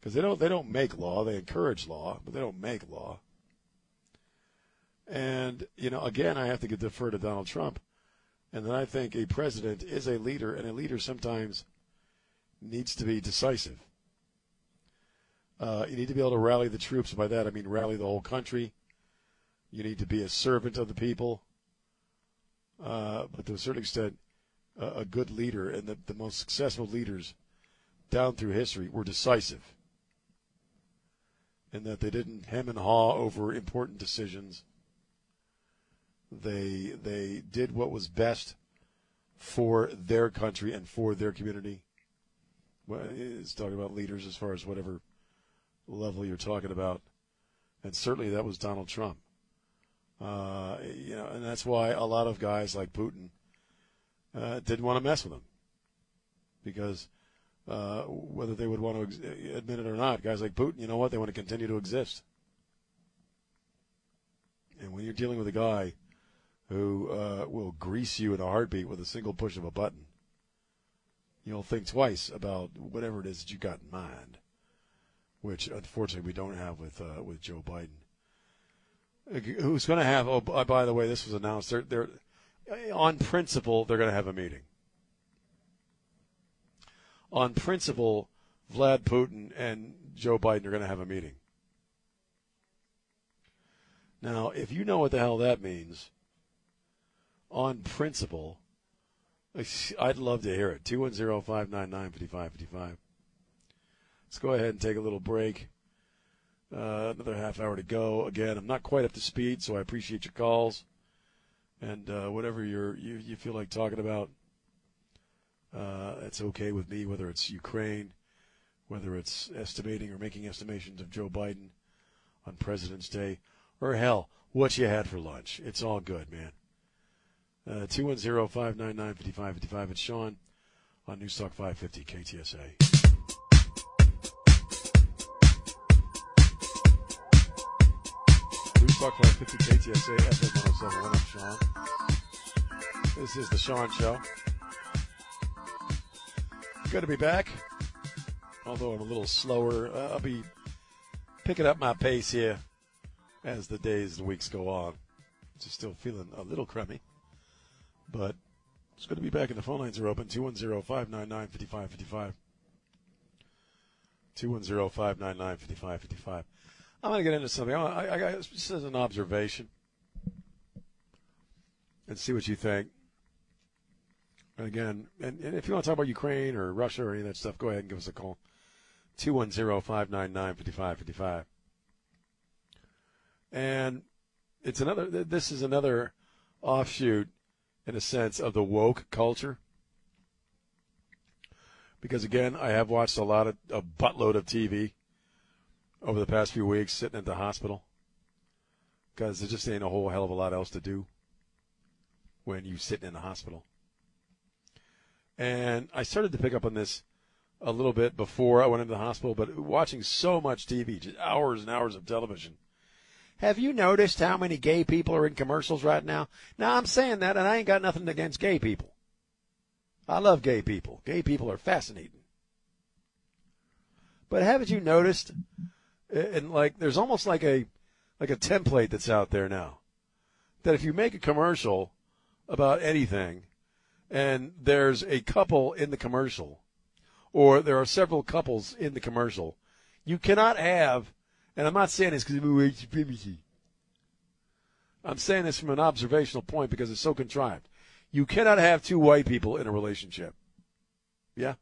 Because they don't make law. They encourage law, but they don't make law. And, you know, again, I have to defer to Donald Trump. And then I think a president is a leader, and a leader sometimes needs to be decisive. You need to be able to rally the troops. By that, I mean rally the whole country. You need to be a servant of the people. But to a certain extent, a good leader, and the most successful leaders down through history were decisive, in that they didn't hem and haw over important decisions. They did what was best for their country and for their community. Well, it's talking about leaders as far as whatever level you're talking about, and certainly that was Donald Trump. And that's why a lot of guys like Putin didn't want to mess with him, because whether they would want to admit it or not, guys like Putin, you know what, they want to continue to exist. And when you're dealing with a guy who will grease you in a heartbeat with a single push of a button, you'll think twice about whatever it is that you got in mind, which unfortunately we don't have with Joe Biden, who's going to have. Oh, by the way, this was announced. They're on principle they're going to have a meeting. On principle, Vlad Putin and Joe Biden are going to have a meeting. Now, if you know what the hell that means, on principle, I'd love to hear it. 210-599-5555. Let's go ahead and take a little break. Another half hour to go. Again, I'm not quite up to speed, so I appreciate your calls. And whatever you feel like talking about, it's okay with me, whether it's Ukraine, whether it's estimating or making estimations of Joe Biden on President's Day, or hell, what you had for lunch. It's all good, man. 210-599-5555. It's Sean on News Talk 550 KTSA. News Talk 550 KTSA, FM 107. What up, Sean? This is the Sean Show. Good to be back, although I'm a little slower. I'll be picking up my pace here as the days and weeks go on. Just still feeling a little crummy, but it's good to be back, and the phone lines are open. 210-599-5555. 210-599-5555. I'm going to get into something. I this is an observation, and see what you think. And again, and if you want to talk about Ukraine or Russia or any of that stuff, go ahead and give us a call. 210-599-5555. And it's this is another offshoot, in a sense, of the woke culture. Because, again, I have watched a buttload of TV over the past few weeks sitting at the hospital, because there just ain't a whole hell of a lot else to do when you're sitting in the hospital. And I started to pick up on this a little bit before I went into the hospital, but watching so much TV, just hours and hours of television. Have you noticed how many gay people are in commercials right now? Now, I'm saying that, and I ain't got nothing against gay people. I love gay people. Gay people are fascinating. But haven't you noticed, and like, there's almost like a template that's out there now, that if you make a commercial about anything, and there's a couple in the commercial, or there are several couples in the commercial, you cannot have. And I'm not saying this because of white supremacy. I'm saying this from an observational point because it's so contrived. You cannot have two white people in a relationship. Yeah?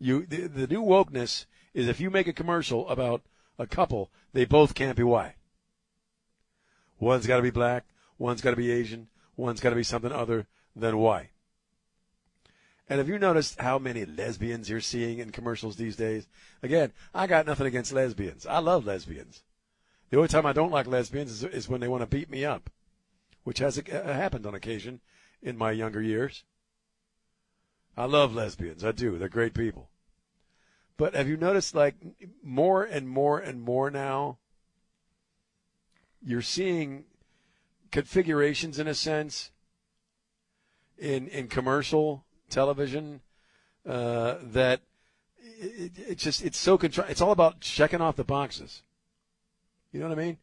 The new wokeness is if you make a commercial about a couple, they both can't be white. One's got to be black. One's got to be Asian. One's got to be something other than white. And have you noticed how many lesbians you're seeing in commercials these days? Again, I got nothing against lesbians. I love lesbians. The only time I don't like lesbians is when they want to beat me up, which has happened on occasion in my younger years. I love lesbians. I do. They're great people. But have you noticed, like, more and more and more now, you're seeing configurations, in a sense, in commercial television that it's so contrived. It's all about checking off the boxes. You know what I mean?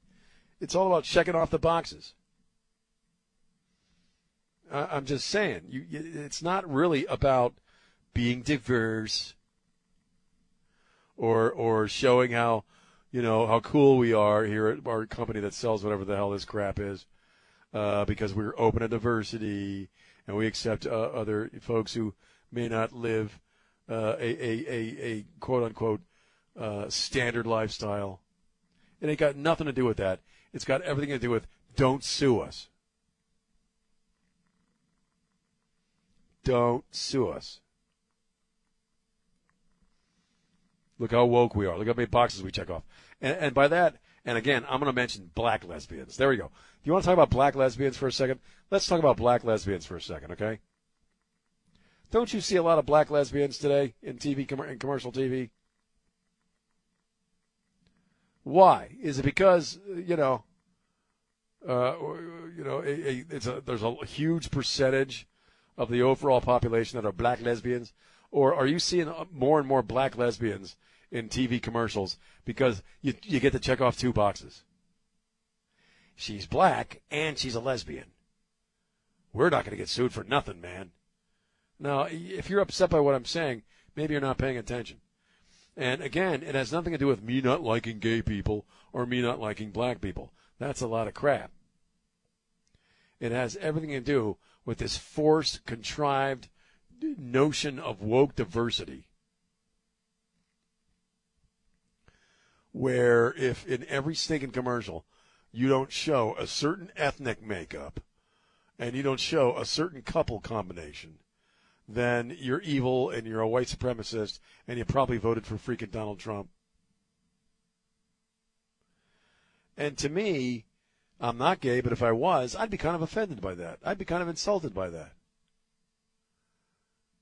It's all about checking off the boxes. I'm just saying, it's not really about being diverse or showing how, you know, how cool we are here at our company that sells whatever the hell this crap is, because we're open to diversity and we accept other folks who may not live a quote unquote standard lifestyle. It ain't got nothing to do with that. It's got everything to do with don't sue us. Don't sue us. Look how woke we are. Look how many boxes we check off. And by that, and again, I'm going to mention black lesbians. There we go. Do you want to talk about black lesbians for a second? Let's talk about black lesbians for a second, okay? Don't you see a lot of black lesbians today in TV, in commercial TV? Why? Is it because, there's a huge percentage of the overall population that are black lesbians? Or are you seeing more and more black lesbians in TV commercials because you get to check off two boxes? She's black and she's a lesbian. We're not going to get sued for nothing, man. Now, if you're upset by what I'm saying, maybe you're not paying attention. And again, it has nothing to do with me not liking gay people or me not liking black people. That's a lot of crap. It has everything to do with this forced, contrived notion of woke diversity, where if in every stinking commercial you don't show a certain ethnic makeup and you don't show a certain couple combination, then you're evil and you're a white supremacist and you probably voted for freaking Donald Trump. And to me, I'm not gay, but if I was, I'd be kind of offended by that. I'd be kind of insulted by that.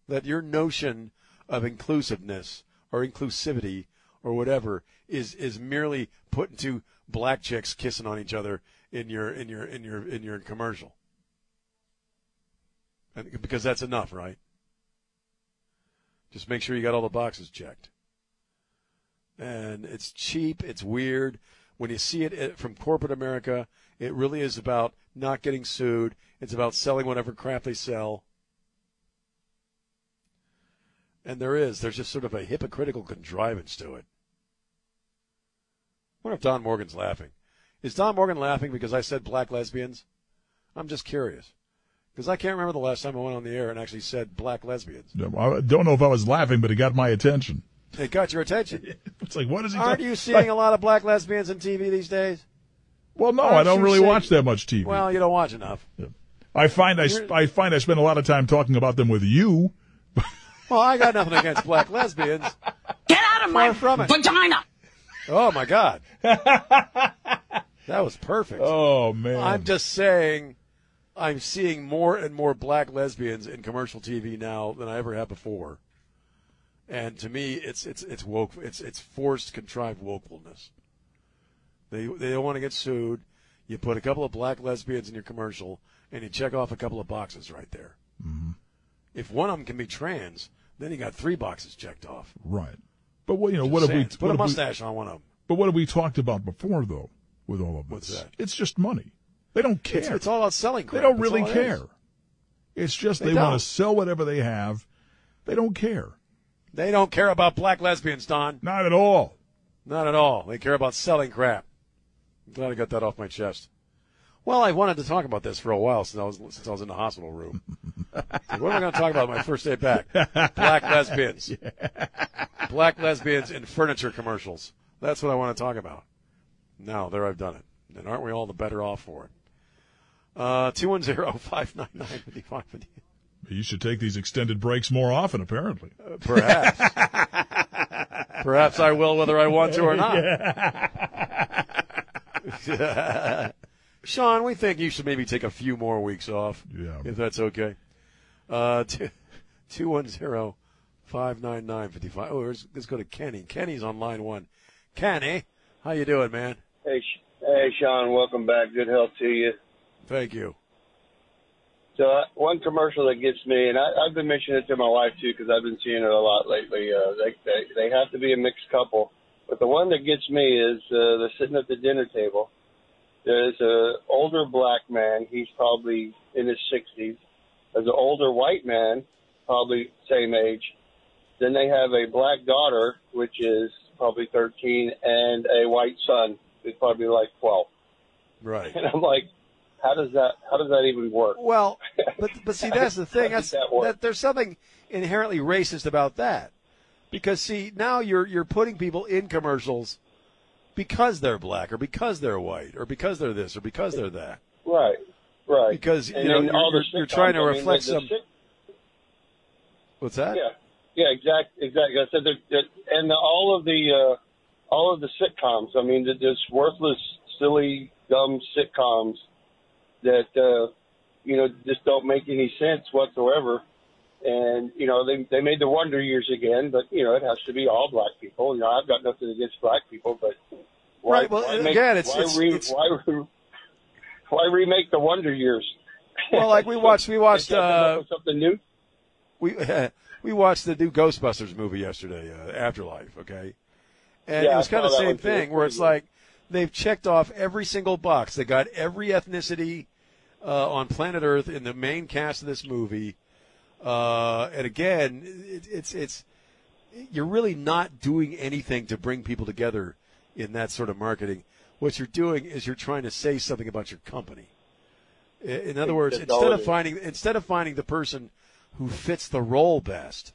That your notion of inclusiveness or inclusivity or whatever is merely putting two black chicks kissing on each other in your commercial. And because that's enough, right? Just make sure you got all the boxes checked. And it's cheap, it's weird. When you see it from corporate America, it really is about not getting sued. It's about selling whatever crap they sell. And there's just sort of a hypocritical contrivance to it. I wonder if Don Morgan's laughing. Is Don Morgan laughing because I said black lesbians? I'm just curious. Because I can't remember the last time I went on the air and actually said black lesbians. I don't know if I was laughing, but it got my attention. It got your attention. It's like, what is he doing? Aren't you seeing a lot of black lesbians on TV these days? Well, no, I don't really watch that much TV. Well, you don't watch enough. Yeah. I find I spend a lot of time talking about them with you. Well, I got nothing against black lesbians. Get out of my vagina! Oh my God, that was perfect. Oh man, I'm just saying, I'm seeing more and more black lesbians in commercial TV now than I ever have before. And to me, it's woke. It's forced, contrived wokeness. They don't want to get sued. You put a couple of black lesbians in your commercial, and you check off a couple of boxes right there. Mm-hmm. If one of them can be trans, then you got three boxes checked off. Right. But what have we put a mustache on one of them? But what have we talked about before though? With all of this, what's that? It's just money. They don't care. It's all about selling crap. They don't really care. It's just they want to sell whatever they have. They don't care. They don't care about black lesbians, Don. Not at all. Not at all. They care about selling crap. I'm glad I got that off my chest. Well, I wanted to talk about this for a while since I was in the hospital room. So what am I going to talk about my first day back? Black lesbians. Yeah. Black lesbians in furniture commercials. That's what I want to talk about. Now, there I've done it. And aren't we all the better off for it? 210-599-5550. You should take these extended breaks more often, apparently. Perhaps. Perhaps I will, whether I want to or not. Sean, we think you should maybe take a few more weeks off, if that's okay. 210-599-55. Oh, let's go to Kenny. Kenny's on line one. Kenny, how you doing, man? Hey, Sean, welcome back. Good health to you. Thank you. So one commercial that gets me, and I've been mentioning it to my wife, too, because I've been seeing it a lot lately. They have to be a mixed couple. But the one that gets me is they're sitting at the dinner table. There's an older black man. He's probably in his 60s. There's an older white man, probably same age. Then they have a black daughter, which is probably 13, and a white son who's probably like 12. Right. And I'm like, How does that even work? Well, but see, that's the thing. That there's something inherently racist about that, because see, now you're putting people in commercials because they're black or because they're white or because they're this or because they're that. Right. Because you're trying to reflect some. What's that? Yeah, exactly. I said all of the sitcoms. I mean, just worthless, silly, dumb sitcoms that, just don't make any sense whatsoever. And, they made the Wonder Years again, but, it has to be all black people. I've got nothing against black people, but why, right, well, why make, again, it's, why, it's, re, it's, why remake the Wonder Years? Well, like we watched something new. We watched the new Ghostbusters movie yesterday, Afterlife. Okay. And it was kind of the same thing where it's like, they've checked off every single box. They got every ethnicity on planet Earth in the main cast of this movie, and again, it's you're really not doing anything to bring people together in that sort of marketing. What you're doing is you're trying to say something about your company. In other words, instead of finding the person who fits the role best,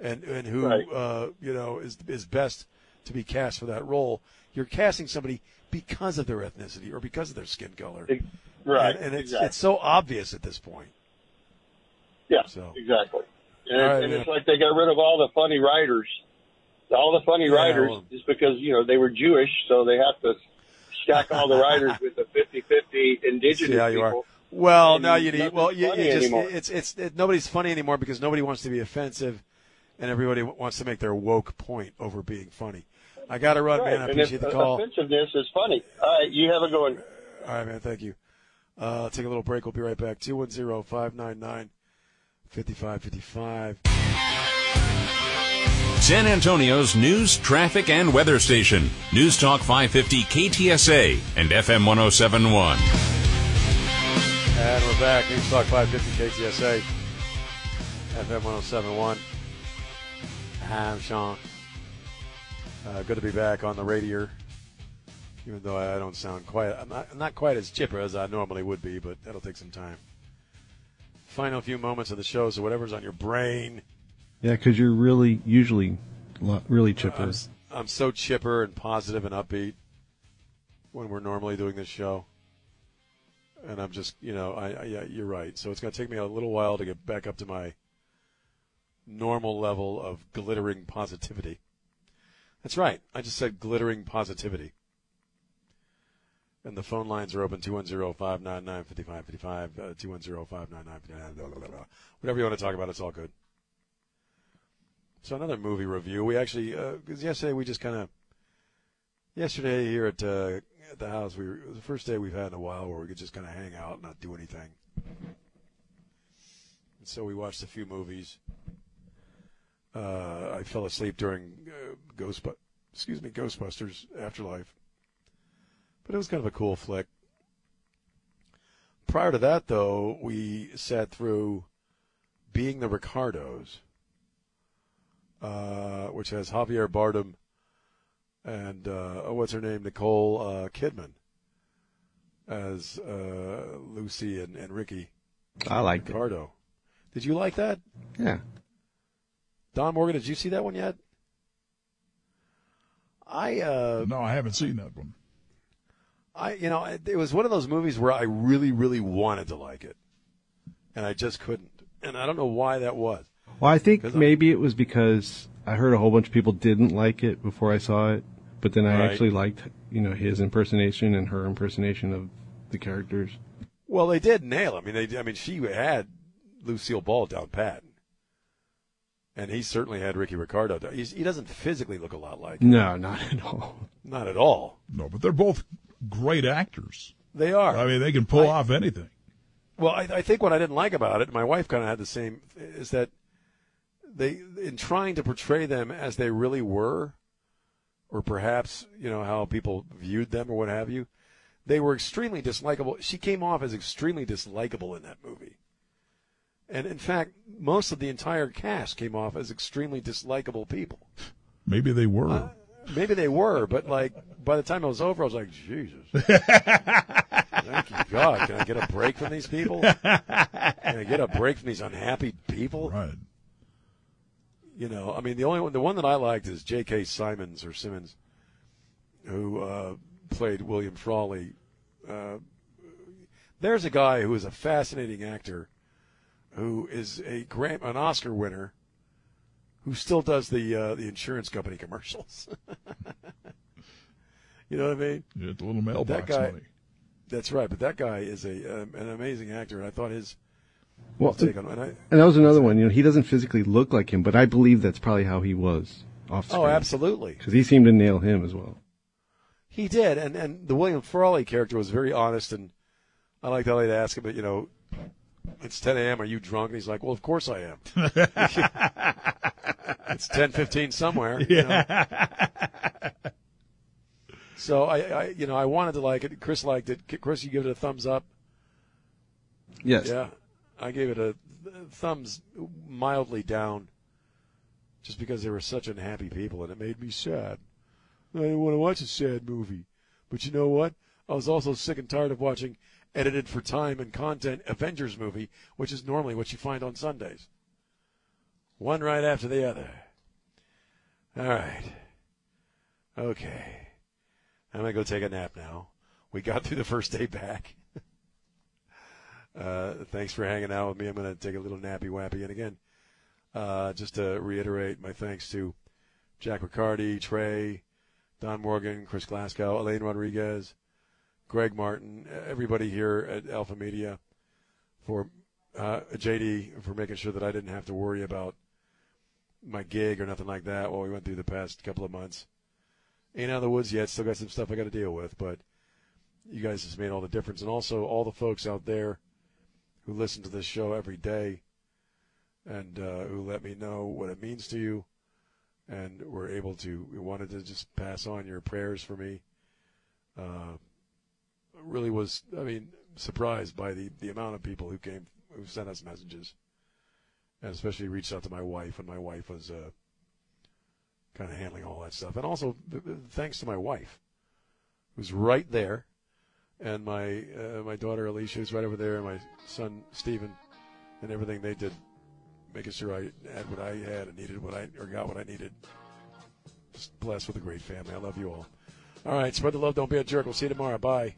and who is best to be cast for that role, you're casting somebody because of their ethnicity or because of their skin color. Right. And it's so obvious at this point. Yeah, so. Exactly. And, it's like they got rid of all the funny writers. All the funny writers, just because, they were Jewish, so they have to stack all the writers with the 50-50 indigenous people. Well, and now nobody's funny anymore because nobody wants to be offensive, and everybody wants to make their woke point over being funny. I got to run, man. I appreciate the call. Offensiveness is funny. All right, you have a good one. All right, man. Thank you. I'll take a little break. We'll be right back. 210-599-5555. San Antonio's news, traffic, and weather station. News Talk 550 KTSA and FM 1071. And we're back. News Talk 550 KTSA, FM 1071. I'm Sean. Good to be back on the radio, even though I don't sound quite. I'm not quite as chipper as I normally would be, but that'll take some time. Final few moments of the show, so whatever's on your brain. Yeah, because you're really chipper. I'm so chipper and positive and upbeat when we're normally doing this show, and I'm just, you're right. So it's going to take me a little while to get back up to my normal level of glittering positivity. That's right. I just said glittering positivity. And the phone lines are open, 210-599-5555, 210-599-5555. Whatever you want to talk about, it's all good. So another movie review. We actually, because yesterday here at the house, it was the first day we've had in a while where we could just kind of hang out and not do anything. And so we watched a few movies. I fell asleep during Ghostbusters Afterlife, but it was kind of a cool flick. Prior to that, though, we sat through Being the Ricardos, which has Javier Bardem and Nicole Kidman as Lucy and Ricky. I liked Ricardo. It. Did you like that? Yeah. Don Morgan, did you see that one yet? No, I haven't seen that one. It was one of those movies where I really, really wanted to like it, and I just couldn't. And I don't know why that was. Well, I think maybe it was because I heard a whole bunch of people didn't like it before I saw it, But then I actually liked, you know, his impersonation and her impersonation of the characters. Well, they did nail. I mean, she had Lucille Ball down pat, and he certainly had Ricky Ricardo down. He doesn't physically look a lot like him. No, not at all. Not at all. No, but they're both great actors. They are. I mean, they can pull off anything. Well, I think what I didn't like about it, my wife kind of had the same, is that they, in trying to portray them as they really were, or perhaps, you know, how people viewed them or what have you, they were extremely dislikable. She came off as extremely dislikable in that movie. And, in fact, most of the entire cast came off as extremely dislikable people. Maybe they were. But, like, by the time it was over, I was like, Jesus. Thank you, God. Can I get a break from these people? Can I get a break from these unhappy people? Right. You know, I mean, the one that I liked is J.K. Simmons, who played William Frawley. There's a guy who is a fascinating actor who is an Oscar winner, who still does the insurance company commercials. You know what I mean? Yeah, the little mailbox money. That's right, but that guy is an amazing actor, and I thought his take on it. And that was another one. You know, he doesn't physically look like him, but I believe that's probably how he was off screen. Oh, absolutely. Because he seemed to nail him as well. He did, and the William Frawley character was very honest, and I liked how they'd ask him, but, you know, it's 10 a.m., are you drunk? And he's like, well, of course I am. It's 10:15 somewhere. Yeah. You know? So I wanted to like it. Chris liked it. Chris, you give it a thumbs up? Yes. Yeah. I gave it a thumbs mildly down just because they were such unhappy people, and it made me sad. I didn't want to watch a sad movie. But you know what? I was also sick and tired of watching edited for time and content Avengers movie, which is normally what you find on Sundays. One right after the other. All right. Okay. I'm going to go take a nap now. We got through the first day back. Thanks for hanging out with me. I'm going to take a little nappy-wappy. And again, just to reiterate my thanks to Jack Riccardi, Trey, Don Morgan, Chris Glasgow, Elaine Rodriguez, Greg Martin, everybody here at Alpha Media, for J.D., for making sure that I didn't have to worry about my gig or nothing like that while we went through the past couple of months. Ain't out of the woods yet. Still got some stuff I got to deal with, but you guys has made all the difference. And also all the folks out there who listen to this show every day and who let me know what it means to you and wanted to just pass on your prayers for me. Really was, I mean, surprised by the amount of people who sent us messages, and especially reached out to my wife when my wife was kind of handling all that stuff. And also thanks to my wife, who's right there, and my daughter Alicia, who's right over there, and my son Stephen, and everything they did, making sure I had what I had and needed got what I needed. Just blessed with a great family. I love you all. All right, spread the love. Don't be a jerk. We'll see you tomorrow. Bye.